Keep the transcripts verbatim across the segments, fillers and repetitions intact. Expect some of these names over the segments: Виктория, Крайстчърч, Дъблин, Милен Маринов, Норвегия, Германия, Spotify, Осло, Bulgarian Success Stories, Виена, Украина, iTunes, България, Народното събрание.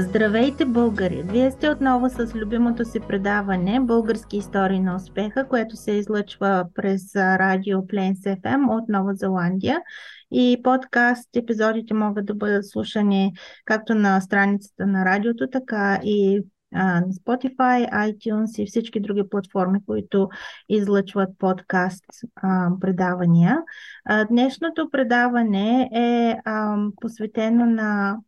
Здравейте, българи! Вие сте отново с любимото си предаване Български истории на успеха, което се излъчва през радио Plains Еф Ем от Нова Зеландия. И подкаст епизодите могат да бъдат слушани както на страницата на радиото, така и на Spotify, iTunes и всички други платформи, които излъчват подкаст а, предавания. А, днешното предаване е а, посветено на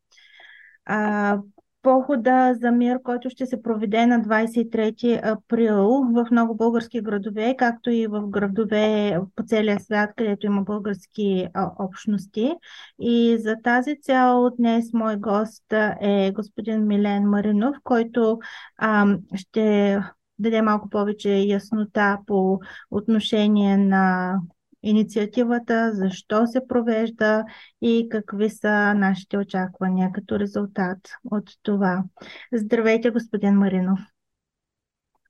а, похода за мир, който ще се проведе на двадесет и трети април в много български градове, както и в градове по целия свят, където има български общности. И за тази цел днес мой гост е господин Милен Маринов, който а, ще даде малко повече яснота по отношение на инициативата, защо се провежда и какви са нашите очаквания като резултат от това. Здравейте, господин Маринов.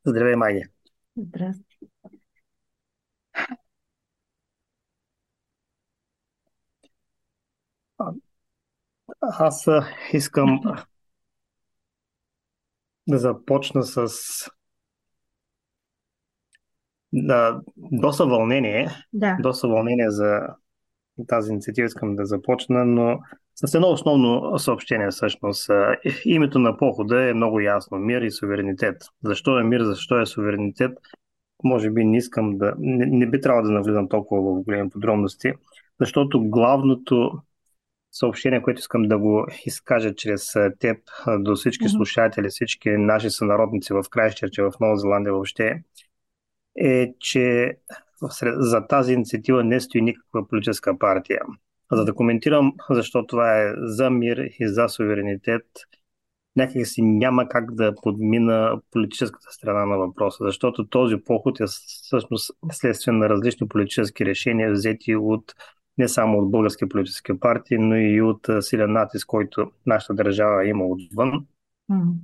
Здравей, Майя. Здрасти. А, аз искам да започна с Да, доста вълнение, да. доста вълнение за тази инициатива искам да започна, но с едно основно съобщение всъщност. Името на похода е много ясно. Мир и суверенитет. Защо е мир, защо е суверенитет? Може би не искам да... Не, не би трябвало да навлизам толкова в големи подробности, защото главното съобщение, което искам да го изкажа чрез теб до всички mm-hmm. слушатели, всички наши сънародници в Крайстчърч, в Нова Зеландия въобще, е, че за тази инициатива не стои никаква политическа партия. За да коментирам защо това е за мир и за суверенитет, някак си няма как да подмина политическата страна на въпроса, защото този поход е всъщност следствие на различни политически решения, взети от не само от български политически партии, но и от силен натиск, който нашата държава има отвън.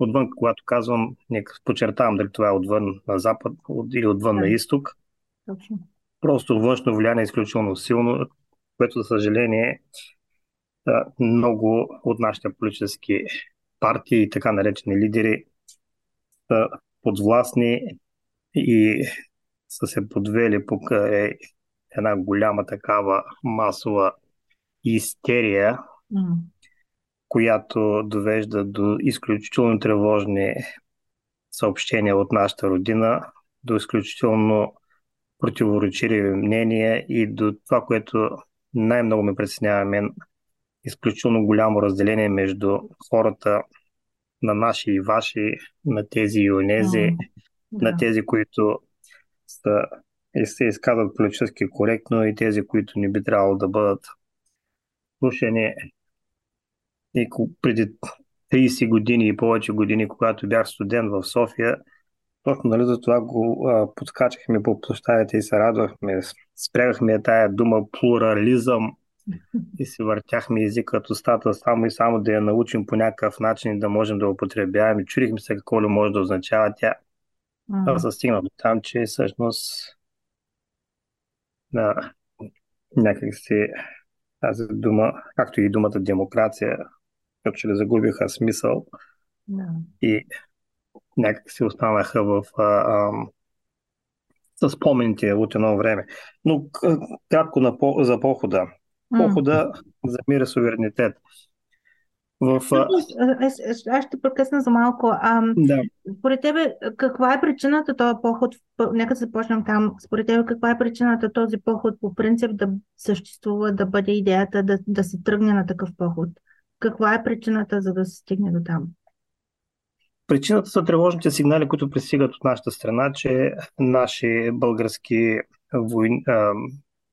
Отвън, когато казвам, нека подчертавам дали това е отвън на запад или отвън да. на изток. Точно. Просто външно влияние е изключително силно, което, за съжаление, много от нашите политически партии и така наречени лидери са подвластни и са се подвели покрай една голяма такава масова истерия, mm. която довежда до изключително тревожни съобщения от нашата родина, до изключително противоречиви мнения и до това, което най-много ме притеснява мен, изключително голямо разделение между хората на наши и ваши, на тези и онези, mm. на тези, които са, се изказват политически коректно и тези, които не би трябвало да бъдат слушани. И преди тридесет години и повече години, когато бях студент в София, точно нали за това го а, подкачахме по площадите и се радвахме. Спрягахме тая дума плурализъм и си въртяхме езика от устата само и само да я научим по някакъв начин и да можем да употребяваме. Чудихме се какво ли може да означава тя. Аз се стигна до там, че всъщност да, някак си тази дума, както и думата демокрация, като че ли загубиха смисъл no. и някак си останаха в а, а, със спомените от едно време. Но кратко на, за похода. Похода mm. за мир и суверенитет. В... Аз ще прекъсна за малко. А, да. Според тебе, каква е причината този поход, нека да започнем там, според тебе, каква е причината този поход по принцип да съществува, да бъде идеята да, да се тръгне на такъв поход? Каква е причината, за да се стигне до там? Причината са тревожните сигнали, които пристигат от нашата страна, че наши български войни,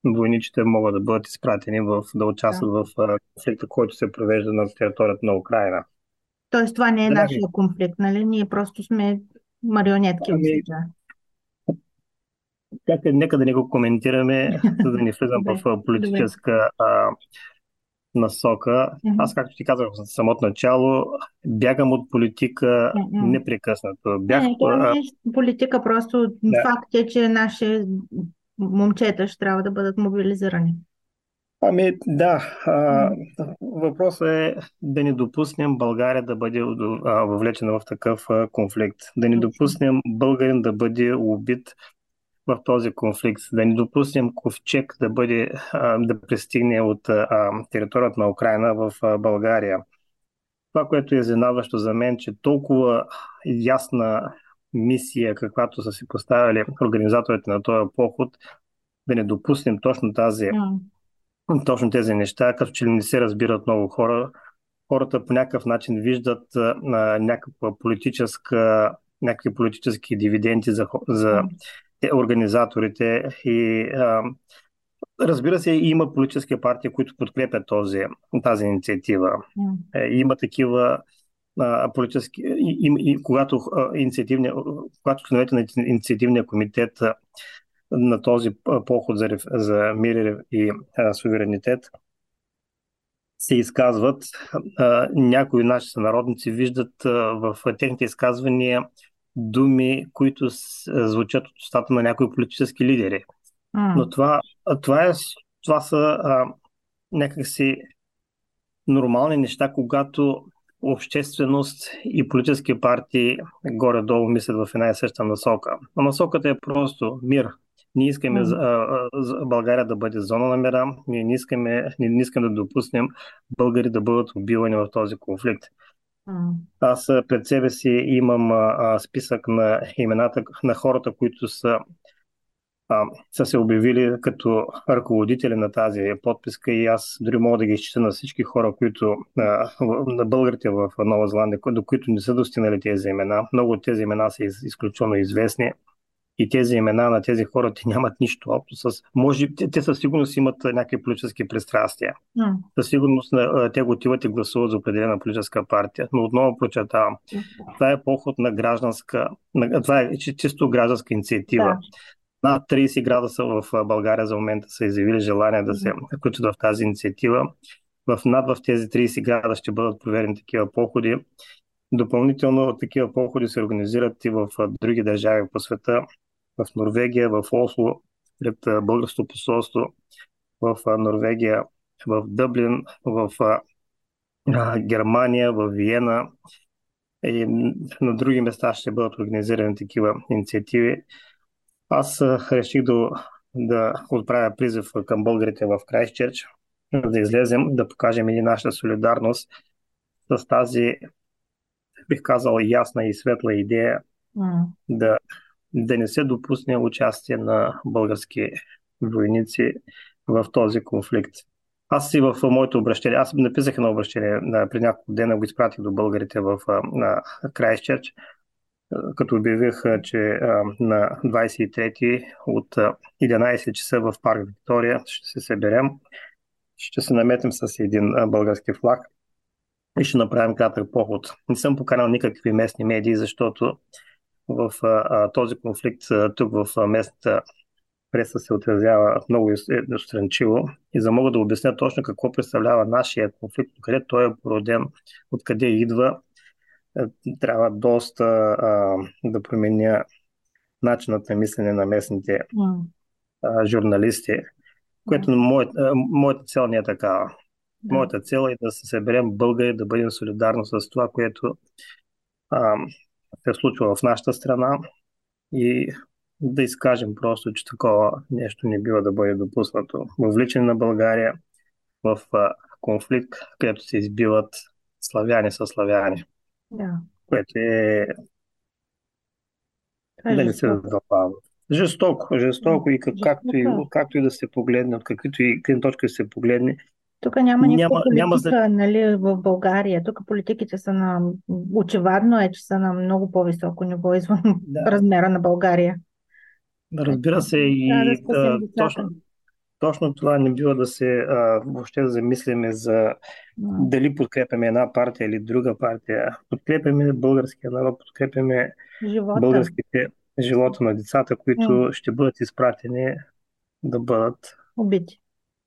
войничите могат да бъдат изпратени в, да участват да. в конфликта, който се провежда на територията на Украина. Тоест това не е да, нашия конфликт, нали? Ние просто сме марионетки. Ами, нека да не го коментираме, за да не влизам в политическа а, насока. Аз, както ти казах в самото начало, бягам от политика непрекъснато. Бях... Не, не е политика, просто да. Факт е, че наши момчета ще трябва да бъдат мобилизирани. Ами да, а, въпросът е да не допуснем България да бъде въвлечена в такъв конфликт, да не допуснем българин да бъде убит в този конфликт, да не допуснем ковчег да бъде, а, да пристигне от а, територията на Украина в а, България. Това, което е изненадващо за мен, че толкова ясна мисия, каквато са си поставили организаторите на този поход, да не допуснем точно тази Точно тези неща, като че не се разбират много хора. Хората по някакъв начин виждат а, някаква политическа, някакви политически дивиденти за, за организаторите. И, а, разбира се, има политически партии, които подкрепят този, тази инициатива. Yeah. Има такива а, политически... И, и, когато, а, инициативния, когато членовете на инициативния комитет на този поход за, за мир и а, суверенитет се изказват. А, някои наши сънародници виждат а, в техните изказвания думи, които с, а, звучат от устата на някои политически лидери. Mm. Но това, това, е, това са а, някакси нормални неща, когато общественост и политически партии горе-долу мислят в една и съща насока. Но насоката е просто мир. Ние искаме mm. а, България да бъде зона на мира, ние не искаме, ние не искаме да допуснем българи да бъдат убивани в този конфликт. Mm. Аз пред себе си имам а, списък на имената на хората, които са, а, са се обявили като ръководители на тази подписка, и аз дори мога да ги изчита на всички хора, които, а, на българите в Нова Зеландия, до които не са достигнали тези имена. Много от тези имена са из, изключително известни. И тези имена на тези хора, те нямат нищо общо с... Може, те, те със сигурност имат някакви политически пристрастия. Mm. Със сигурност те го отиват и гласуват за определена политическа партия. Но отново прочетавам. Mm. Това е поход на гражданска... На, това е чисто гражданска инициатива. Yeah. Над трийсет градуса в България за момента са изявили желание да се включат в тази инициатива. В над в тези трийсет града ще бъдат проверени такива походи. Допълнително такива походи се организират и в други държави по света. В Норвегия, в Осло, пред българското посолство, в Норвегия, в Дъблин, в Германия, в Виена и на други места ще бъдат организирани такива инициативи. Аз реших да, да отправя призив към българите в Крайстчърч, да излезем, да покажем и нашата солидарност с тази, бих казал, ясна и светла идея mm. да да не се допусне участие на български войници в този конфликт. Аз и в моето обращение, аз написах едно обращение, при няколко дена го изпратих до българите в Крайстчърч, като обявих, че на двайсет и трети от единайсет часа в парк Виктория ще се съберем, ще се наметим с един български флаг и ще направим кратък поход. Не съм поканал никакви местни медии, защото в а, този конфликт а, тук в а, местната преса се отразява много едностранчиво и за мога да обясня точно какво представлява нашия конфликт, къде той е породен, откъде идва. Трябва доста а, да променя начинът на мислене на местните а, журналисти, което моят, а, моята цел не е такава. Моята цел е да се съберем българи, да бъдем солидарни с това, което а, се случва в нашата страна, и да изкажем просто, че такова нещо не бива да бъде допуснато. Въвличане на България в конфликт, където се избиват славяни със славяни. Да. Което е... е да не се задълбава. Жестоко, жестоко и как, както, и, както и да се погледне, от каквито и към точка се погледне. Тук няма никаква политика, няма... нали, в България. Тук политиките са на... Очевидно е, че са на много по-високо ниво извън да. размера на България. Разбира се, и да, да точно, точно това не бива да се а, въобще да замислиме за да. дали подкрепяме една партия или друга партия. Подкрепяме българския народ, подкрепяме българските живота на децата, които mm. ще бъдат изпратени да бъдат убити.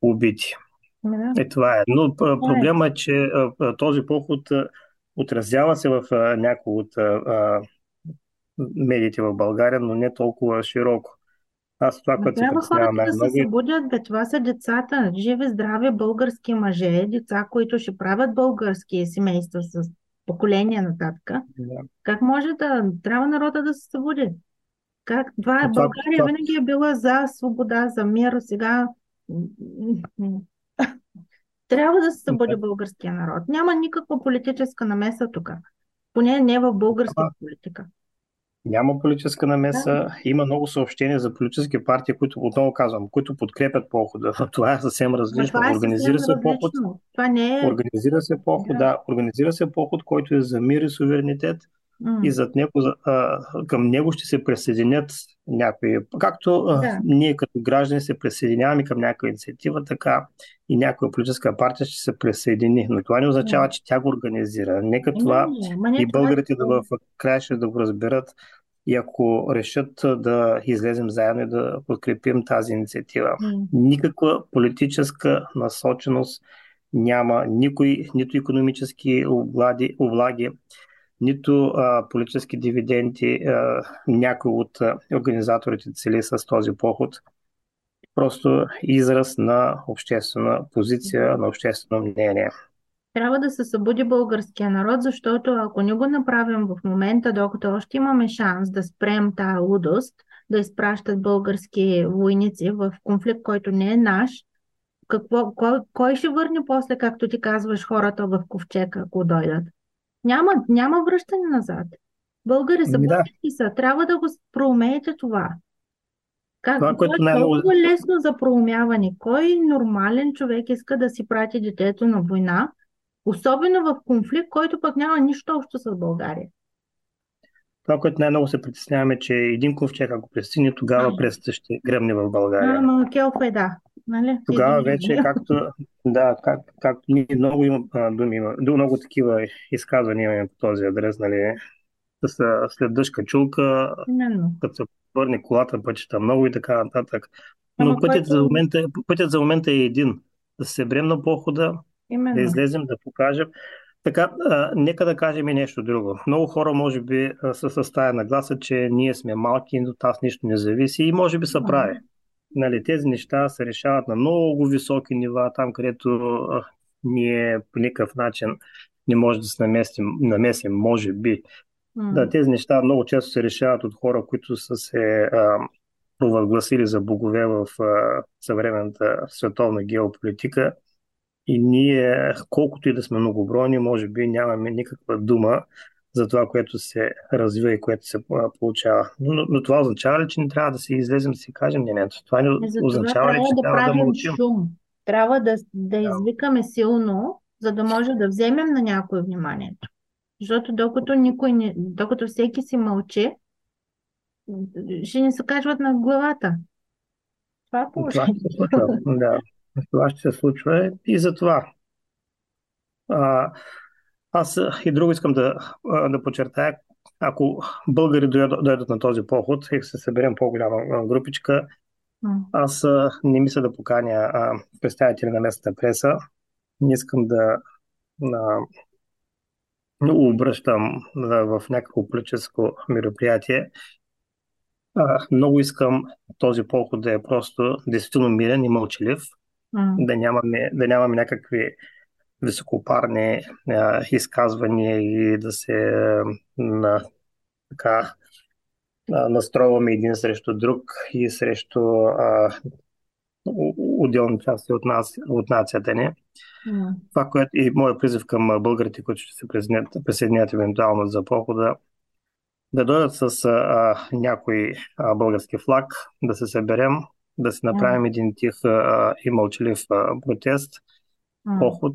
убити. Mm. Е, това е. Но mm. проблема е, че този поход отразява се в някои от медиите в България, но не толкова широко. Аз това, което трябва хората да се събудят, бе, това са децата, живи, здрави, български мъже, деца, които ще правят български семейства с поколения нататък. Да. Как може да... Трябва народа да се събуди. Как... Това е... България това... винаги е била за свобода, за мир. Сега трябва да се събуди да. Българския народ. Няма никаква политическа намеса тук. Поне не в българската политика. Няма политическа намеса. Да. Има много съобщения за политически партии, които, отново казвам, които подкрепят похода. Това е съвсем различно. Е организира съвсем се поход. Това не е... Организира се поход, да. да. Организира се поход, който е за мир и суверенитет. Mm. И зад него, а, към него ще се присъединят някои. Както а, да. ние като граждани се присъединяваме към някаква инициатива, така и някоя политическа партия ще се присъедини. Но това не означава, mm. че тя го организира. Нека не, това не, не, и българите не, не. да в края ще да го разберат. И ако решат да излезем заедно и да подкрепим тази инициатива. Mm. Никаква политическа насоченост няма. Никой, нито икономически облади, облаги, нито а, политически дивиденти, а, някой от а, организаторите цели с този поход. Просто израз на обществена позиция, на обществено мнение. Трябва да се събуди българския народ, защото ако не го направим в момента, докато още имаме шанс да спрем тая лудост, да изпращат български войници в конфликт, който не е наш, какво, кой, кой ще върне после, както ти казваш, хората в ковчег, ако дойдат? Няма, няма връщане назад. Българи са, да. са. Трябва да го проумеете това. Как, това, което е толкова лесно за проумяване. Кой нормален човек иска да си прати детето на война, особено в конфликт, който пък няма нищо общо с България. Това, което най-много се притесняваме, че един ковчег, ако престигне, тогава пресата ще гръмне в България. Ама келфа е, да. Нали? Тогава вече, както, да, как, както много има думи, много такива изказвания имаме по този адрес, нали, с, след дъжка чулка, като се върне колата, пътища много и така нататък. Но ама пътят, който... за момента, пътят за момента е един. Да се съберем на похода, именно. Да излезем, да покажем. Така, а, нека да кажем и нещо друго. Много хора, може би, са с тая нагласа, че ние сме малки, но от нас нищо не зависи и може би са прави. Нали, тези неща се решават на много високи нива, там където а, ние по никакъв начин не може да се намесим, намесим може би. Mm. Да, тези неща много често се решават от хора, които са се а, провъзгласили за богове в а, съвременната световна геополитика. И ние, колкото и да сме многобройни, може би нямаме никаква дума за това, което се развива и което се получава. Но, но това означава ли, че не трябва да се излезем да си кажем мнението? Това не означава ли, че да трябва да мълчим? Шум. Трябва да, да извикаме силно, за да може да вземем на някое вниманието. Защото докато, никой не, докато всеки си мълчи, ще ни се качват на главата. Това положението. Да. Това ще се случва и за това. А, аз и друго искам да, да подчертая, ако българи дойдат на този поход и се съберем по-голяма групичка, аз не мисля да поканя представители на местната преса. Не искам да на, обръщам да, в някакво политическо мероприятие. А, много искам този поход да е просто действително мирен и мълчалив. Да нямаме, да нямаме някакви високопарни а, изказвания и да се а, така, а, настройваме един срещу друг и срещу а, отделни части от, нас, от нацията ни. Mm. Това, което и моят призив към българите, които ще се присъединят евентуално за похода, да дойдат с а, някой а, български флаг, да се съберем, да си направим yeah. един тих а, и мълчалив а, протест, mm. поход,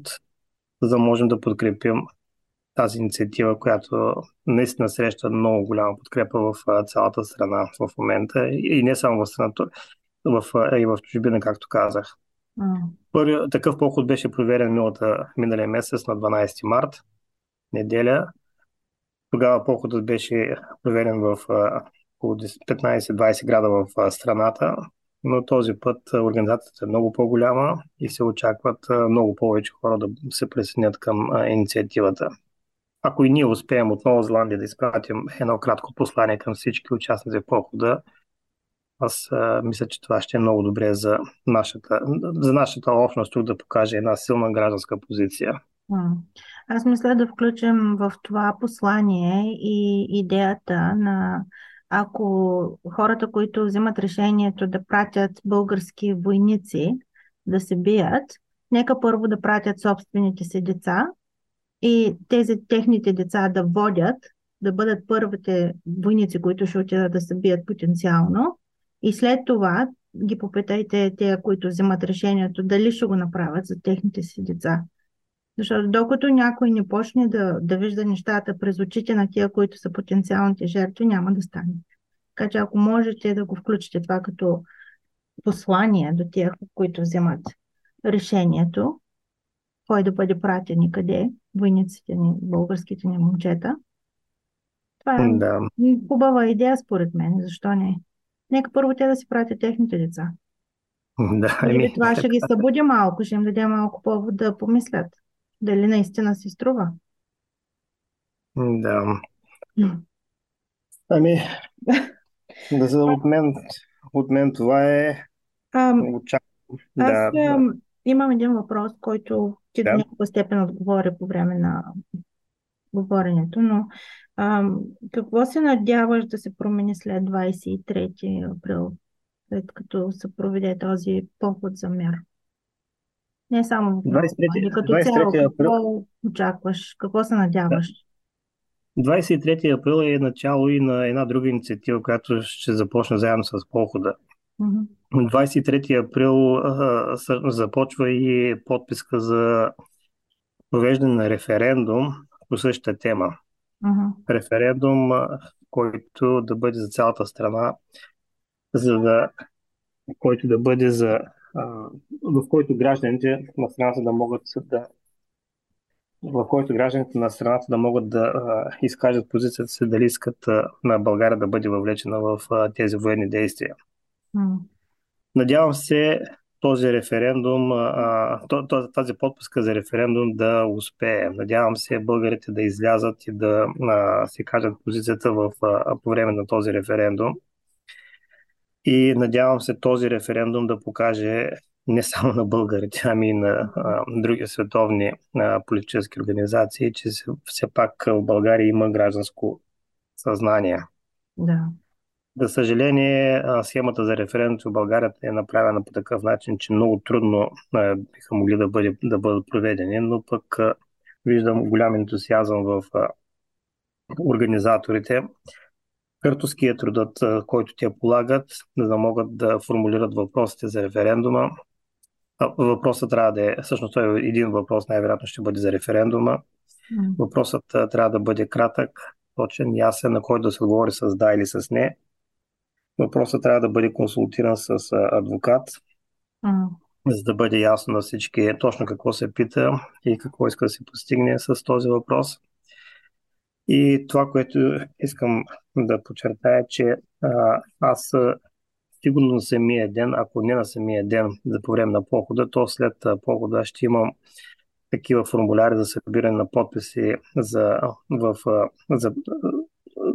за да можем да подкрепим тази инициатива, която наистина среща много голяма подкрепа в а, цялата страна в момента и не само в страната, в, а, и в чужбина, както казах. Mm. Първи, такъв поход беше проверен миналата, миналия месец на дванайсети март, неделя. Тогава походът беше проверен в а, около петнайсет-двайсет града в страната, но този път организацията е много по-голяма и се очакват много повече хора да се присъединят към инициативата. Ако и ние успеем от Нова Зеландия да изпратим едно кратко послание към всички участници в похода, аз а, мисля, че това ще е много добре за нашата, за нашата общност да покаже една силна гражданска позиция. Аз мисля да включим в това послание и идеята на ако хората, които взимат решението да пратят български войници да се бият, нека първо да пратят собствените си деца и тези техните деца да водят, да бъдат първите войници, които ще отидат да се бият потенциално. И след това ги попитайте те, които взимат решението, дали ще го направят за техните си деца. Защото докато някой не почне да, да вижда нещата през очите на тия, които са потенциалните жертви, няма да стане. Така че ако можете да го включите това като послание до тия, които взимат решението, кой да бъде пратен и къде, войниците ни, българските ни момчета. Това е да. Хубава идея според мен, защо не? Нека първо те да си пратят техните деца. Да, ами, това ще ги събуди малко, ще им даде малко повод да помислят. Дали наистина си струва? Да. Ами, да, от, мен, от мен това е... А, да, аз да. Имам един въпрос, който ти да. До някаква степен отговори по време на говоренето, но а, какво се надяваш да се промени след двайсет и трети април, след като се проведе този поход за мир? Не само двайсет и трети, като цяло, какво очакваш, какво се надяваш? двайсет и трети април е начало и на една друга инициатива, която ще започне заедно с похода. Mm-hmm. двайсет и трети април а, съ, започва и подписка за провеждане на референдум по същата тема. Mm-hmm. Референдум, който да бъде за цялата страна, за да, който да бъде за в който гражданите на страната да могат да в който гражданите на страната да могат да а, изкажат позицията си дали искат а, на България да бъде въвлечена в а, тези военни действия. Mm. Надявам се този референдум, а, тази подписка за референдум да успее. Надявам се българите да излязат и да а, си кажат позицията в, а, по време на този референдум. И надявам се този референдум да покаже не само на българите, ами и на а, други световни а, политически организации, че все пак в България има гражданско съзнание. Да. За съжаление, схемата за референдум в България е направена по такъв начин, че много трудно а, биха могли да, бъде, да бъдат проведени, но пък а, виждам голям ентусиазъм в а, организаторите. Къртовски е трудът, който те полагат, за да могат да формулират въпросите за референдума. Въпросът трябва да е, всъщност той е един въпрос, най-вероятно ще бъде за референдума. Въпросът трябва да бъде кратък, точен, ясен, на който да се отговори с да или с не. Въпросът трябва да бъде консултиран с адвокат, mm. за да бъде ясно на всички точно какво се пита и какво иска да се постигне с този въпрос. И това, което искам да подчертая, че а, аз сигурно на самия ден, ако не на самия ден за по време на похода, то след похода ще имам такива формуляри за събиране на подписи за, в, за, за,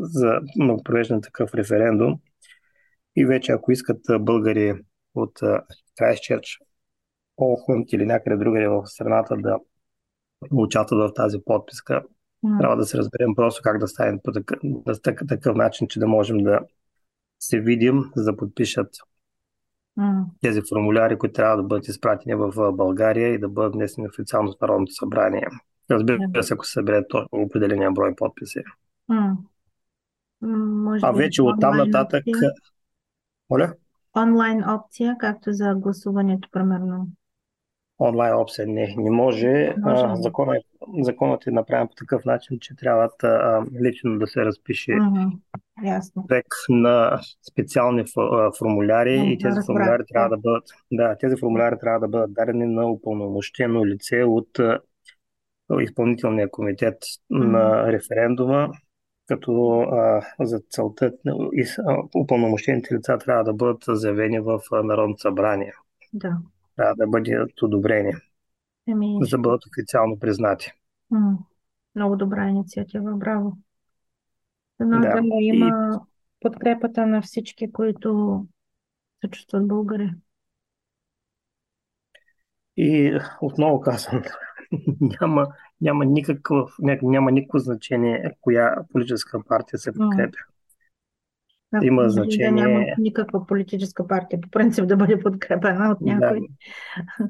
за провеждане такъв референдум. И вече ако искат българи от Крайстчърч, Осло или някъде другаде в страната да участват в тази подписка, трябва да се разберем просто как да стане по такъв, такъв начин, че да можем да се видим, за да подпишат mm. тези формуляри, които трябва да бъдат изпратени в България и да бъдат внесени официално в Народното събрание. Разбира yeah. се, ако се събере точно определения брой подписи. Mm. Mm, а вече от там нататък... Опция? Моля? Онлайн опция, както за гласуването, примерно. Онлайн опция не, не може. може. Законът, законът е направен по такъв начин, че трябва да, лично да се разпише mm-hmm. тек на специални формуляри mm-hmm. и тези Разбрах. формуляри трябва да бъдат, да, тези формуляри трябва да бъдат дадени на упълномощено лице от изпълнителния комитет mm-hmm. на референдума, като а, за целта упълномощените лица трябва да бъдат заявени в Народното събрание. Да. Трябва да бъдат одобрени. Еми... За да бъдат официално признати. М-м. Много добра инициатива, браво. Едно да има и... подкрепата на всички, които се чувстват българи. И отново казвам, няма, няма, никакъв, няма никакво значение коя политическа партия се подкрепя. А, Има значение... Да, няма никаква политическа партия, по принцип, да бъде подкрепена от някой.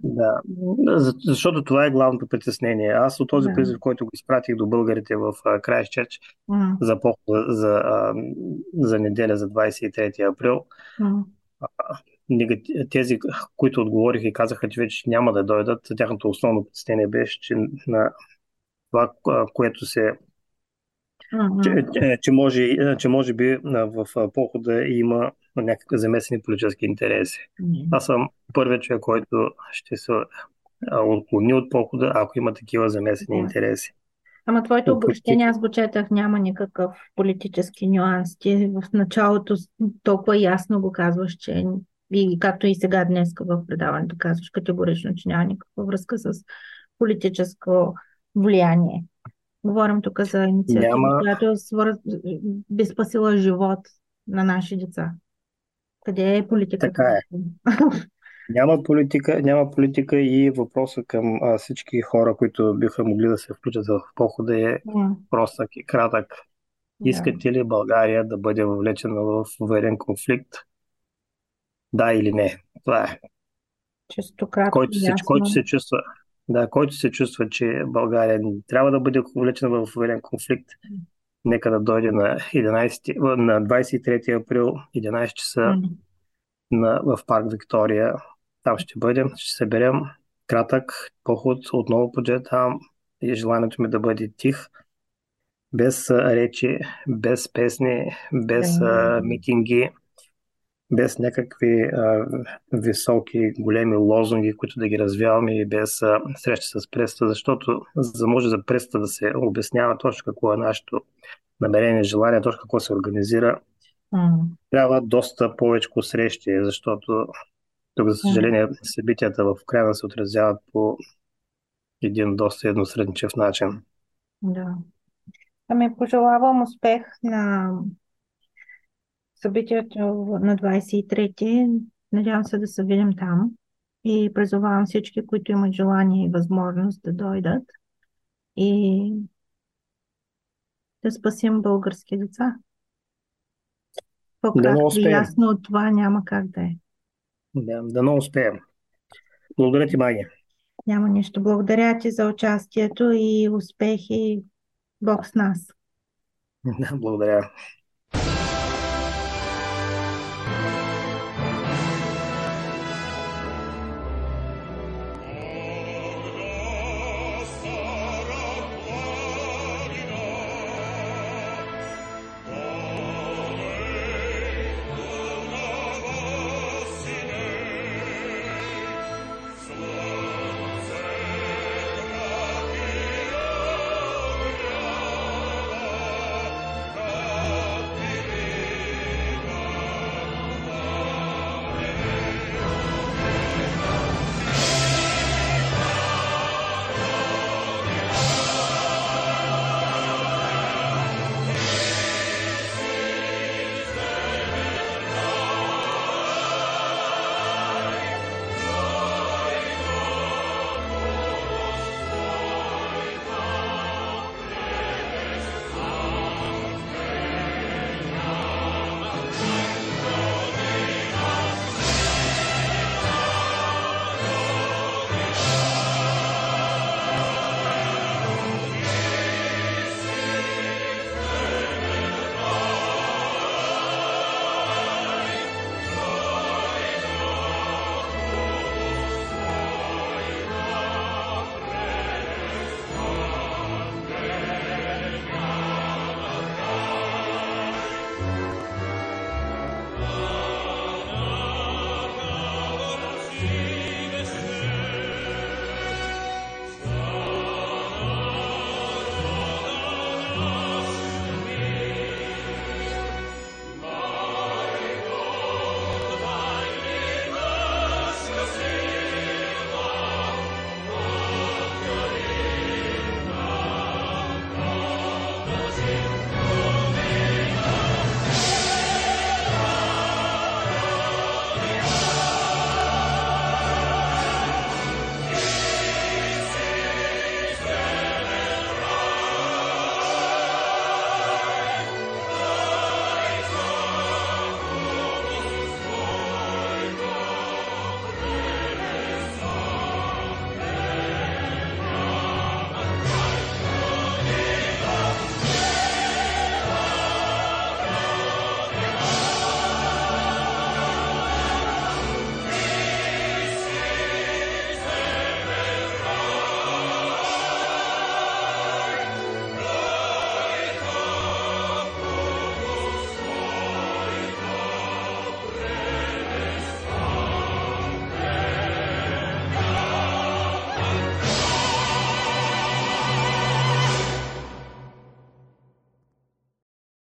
Да, да. Защото това е главното притеснение. Аз от този да. призив, който го изпратих до българите в Крайстчърч uh-huh. за, за, за неделя, за двадесет и трети април, uh-huh. тези, които отговорих и казаха, че вече няма да дойдат, тяхното основно притеснение беше, че на това, което се mm-hmm. че, че, може, че може би в похода има някакви замесени политически интереси. Mm-hmm. Аз съм първият човек, който ще се отклони от похода, ако има такива замесени yeah. интереси. Ама твоето обобщение, аз го четах, няма никакъв политически нюанс. Ти в началото толкова ясно го казваш, че и както и сега днес в предаването казваш категорично, че няма никаква връзка с политическо влияние. Говорим тук за инициатива, няма... която е свър... би спасила живот на наши деца. Къде е политиката? Така е. Няма политика, няма политика и въпроса към а, всички хора, които биха могли да се включат в похода е yeah. простък и кратък. Yeah. Искате ли България да бъде въвлечена в военен конфликт? Да или не? Това е. Често кратко, който, се, който, се чувства, да, който се чувства, че България не трябва да бъде въвлечена в военен конфликт, нека да дойде на, единадесети, на двадесет и трети април, единадесет часа mm. на, в парк Виктория. Там ще бъдем, ще съберем кратък поход, отново поджетам и желанието ми да бъде тих, без речи, без песни, без mm. а, митинги, без някакви а, високи, големи лозунги, които да ги развяваме и без а, срещи с пресата, защото за да може за пресата да се обяснява точно какво е нашето намерение, желание, точно какво се организира, mm. трябва доста повече срещи, защото тук, за съжаление, събитията в Украина се отразяват по един доста едносредничев начин. Да. Ами пожелавам успех на събитието на двадесет и трети. Надявам се да се видим там. И призовавам всички, които имат желание и възможност да дойдат. И да спасим български деца. По-кратко и ясно от това няма как да е. Да, да не успеем. Благодаря ти, Маги. Няма нищо. Благодаря ти за участието и успехи. Бог с нас. Да, благодаря.